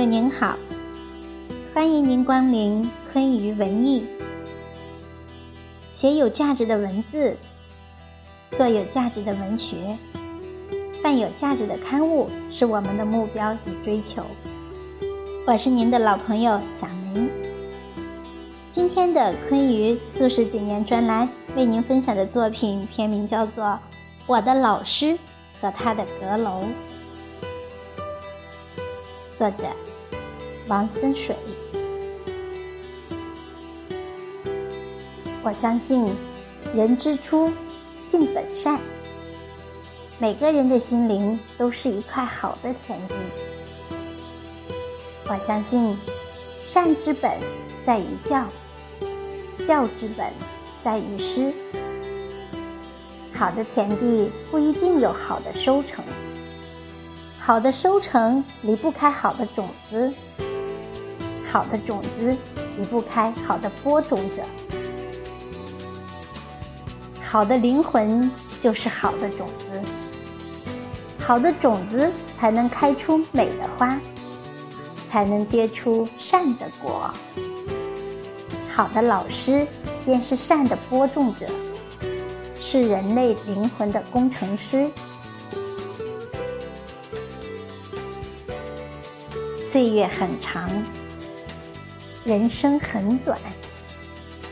友您好，欢迎您光临昆鱼文艺，写有价值的文字，做有价值的文学，办有价值的刊物，是我们的目标与追求。我是您的老朋友小梅。今天的昆鱼49年专栏为您分享的作品篇名叫做《我的老师和他的阁楼》，作者王森水。我相信人之初性本善，每个人的心灵都是一块好的田地。我相信善之本在于教，教之本在于师。好的田地不一定有好的收成，好的收成离不开好的种子，好的种子离不开好的播种者。好的灵魂就是好的种子，好的种子才能开出美的花，才能结出善的果。好的老师便是善的播种者，是人类灵魂的工程师。岁月很长，人生很短，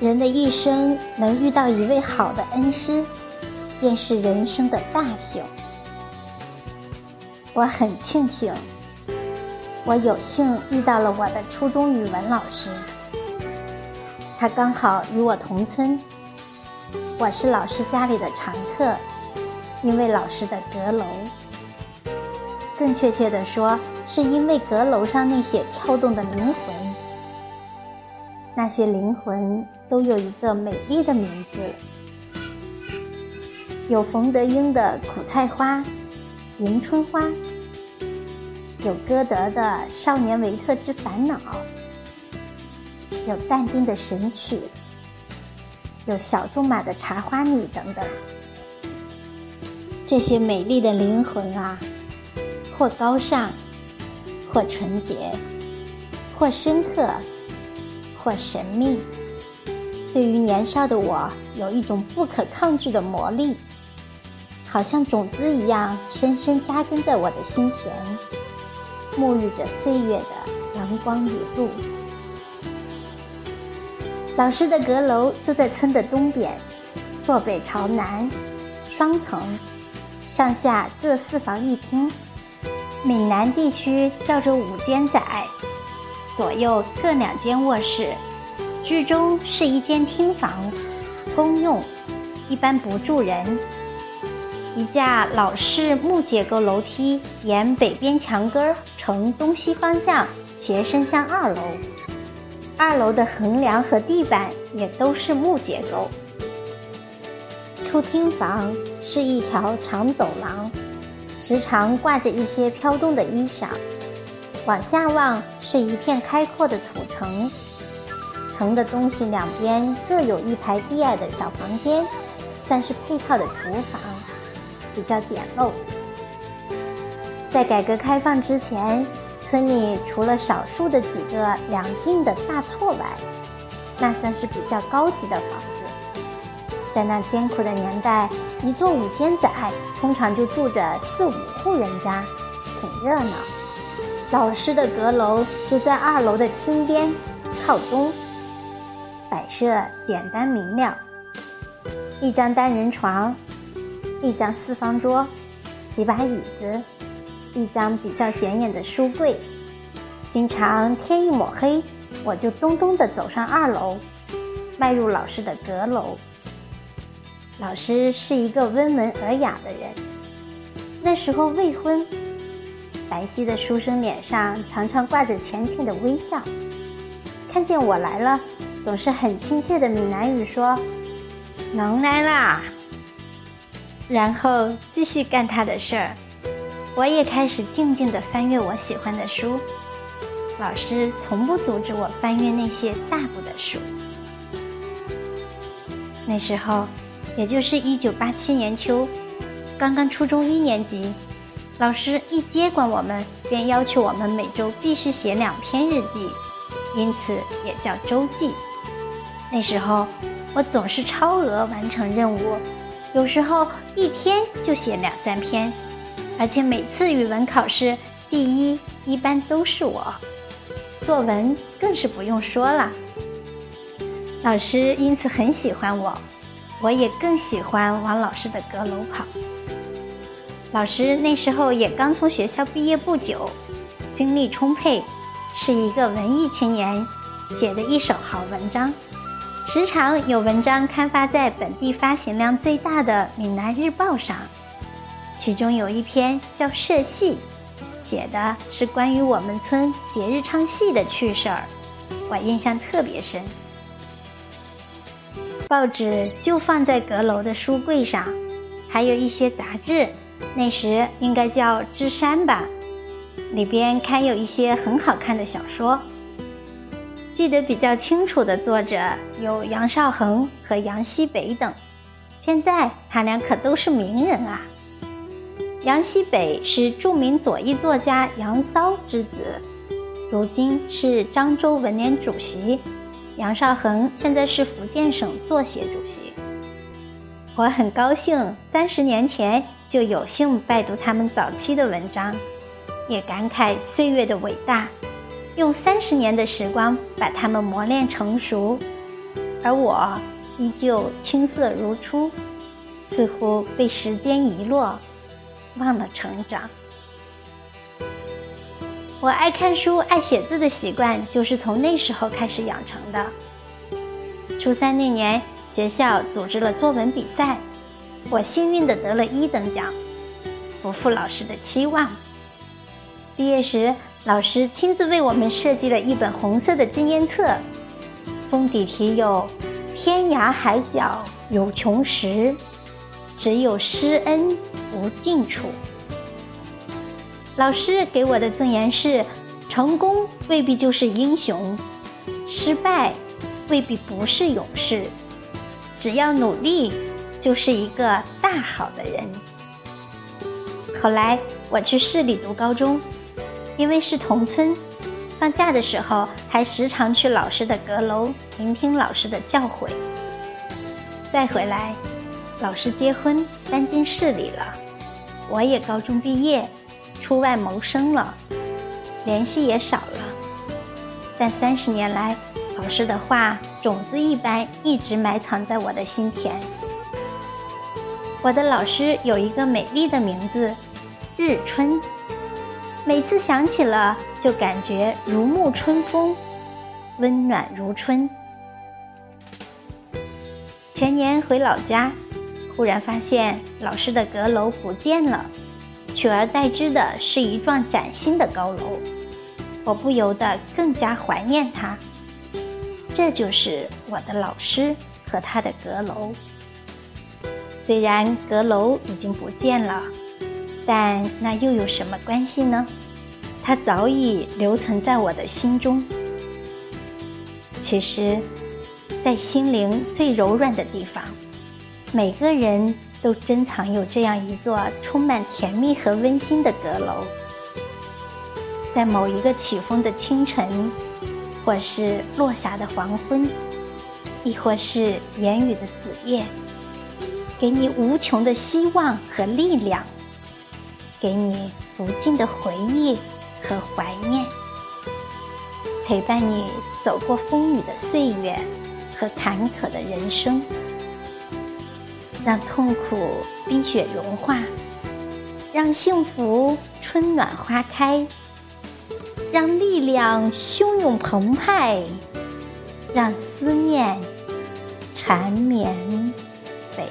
人的一生能遇到一位好的恩师，便是人生的大幸。我很庆幸，我有幸遇到了我的初中语文老师，他刚好与我同村，我是老师家里的常客，因为老师的阁楼，更确切地说，是因为阁楼上那些跳动的灵魂。那些灵魂都有一个美丽的名字，有冯德英的苦菜花、迎春花，有歌德的《少年维特之烦恼》，有但丁的《神曲》，有小仲马的《茶花女》等等。这些美丽的灵魂啊，或高尚，或纯洁，或深刻，或神秘，对于年少的我有一种不可抗拒的魔力，好像种子一样深深扎根在我的心田，沐浴着岁月的阳光雨露。老师的阁楼就在村的东边，坐北朝南，双层，上下各4房1厅，闽南地区叫做5间仔，左右各2间卧室，居中是1间厅房，公用，一般不住人。一架老式木结构楼梯沿北边墙根呈东西方向斜伸向2楼，2楼的横梁和地板也都是木结构。出厅房是一条长走廊，时常挂着一些飘动的衣裳，往下望是一片开阔的土城，城的东西两边各有一排低矮的小房间，算是配套的厨房，比较简陋。在改革开放之前，村里除了少数的几个两进的大厝外，那算是比较高级的房子。在那艰苦的年代，一座5间仔通常就住着4、5户人家，挺热闹。老师的阁楼就在2楼的厅边，靠东，摆设简单明亮，一张单人床，一张4方桌，几把椅子，一张比较显眼的书柜。经常天一抹黑，我就咚咚地走上2楼，迈入老师的阁楼。老师是一个温文尔雅的人，那时候未婚，白皙的书生脸上常常挂着浅浅的微笑，看见我来了，总是很亲切的闽南语说“能来啦”，然后继续干他的事儿。我也开始静静地翻阅我喜欢的书，老师从不阻止我翻阅那些大部的书。那时候也就是1987年秋，刚刚初中1年级，老师一接管我们，便要求我们每周必须写2篇日记，因此也叫周记。那时候我总是超额完成任务，有时候一天就写2、3篇，而且每次语文考试第一一般都是我，作文更是不用说了。老师因此很喜欢我，我也更喜欢往老师的阁楼跑。老师那时候也刚从学校毕业不久，精力充沛，是一个文艺青年，写的一手好文章，时常有文章刊发在本地发行量最大的《闽南日报》上。其中有一篇叫《社戏》，写的是关于我们村节日唱戏的趣事儿，我印象特别深。报纸就放在阁楼的书柜上，还有一些杂志，那时应该叫《知山》吧，里边刊有一些很好看的小说。记得比较清楚的作者有杨少衡和杨西北等，现在他俩可都是名人啊。杨西北是著名左翼作家杨骚之子，如今是漳州文联主席。杨少衡现在是福建省作协主席。我很高兴30年前就有幸拜读他们早期的文章，也感慨岁月的伟大，用30年的时光把他们磨练成熟，而我依旧青涩如初，似乎被时间遗落，忘了成长。我爱看书爱写字的习惯就是从那时候开始养成的。初3那年，学校组织了作文比赛，我幸运地得了1等奖，不负老师的期望。毕业时，老师亲自为我们设计了一本红色的纪念册，封底题有天涯海角有穷时，只有师恩无尽处。老师给我的赠言是：成功未必就是英雄，失败未必不是勇士，只要努力，就是一个大好的人。后来我去市里读高中，因为是同村，放假的时候还时常去老师的阁楼聆听老师的教诲。再回来，老师结婚搬进市里了，我也高中毕业出外谋生了，联系也少了，但30年来，老师的话种子一般一直埋藏在我的心田。我的老师有一个美丽的名字，日春，每次想起了就感觉如沐春风，温暖如春。前年回老家，忽然发现老师的阁楼不见了，取而代之的是一幢崭新的高楼，我不由得更加怀念他。这就是我的老师和他的阁楼。虽然阁楼已经不见了，但那又有什么关系呢？它早已留存在我的心中。其实，在心灵最柔软的地方，每个人都珍藏有这样一座充满甜蜜和温馨的阁楼。在某一个起风的清晨，或是落霞的黄昏，亦或是言语的子夜，给你无穷的希望和力量，给你无尽的回忆和怀念，陪伴你走过风雨的岁月和坎坷的人生。让痛苦冰雪融化，让幸福春暖花开，让力量汹涌澎湃，让思念缠绵北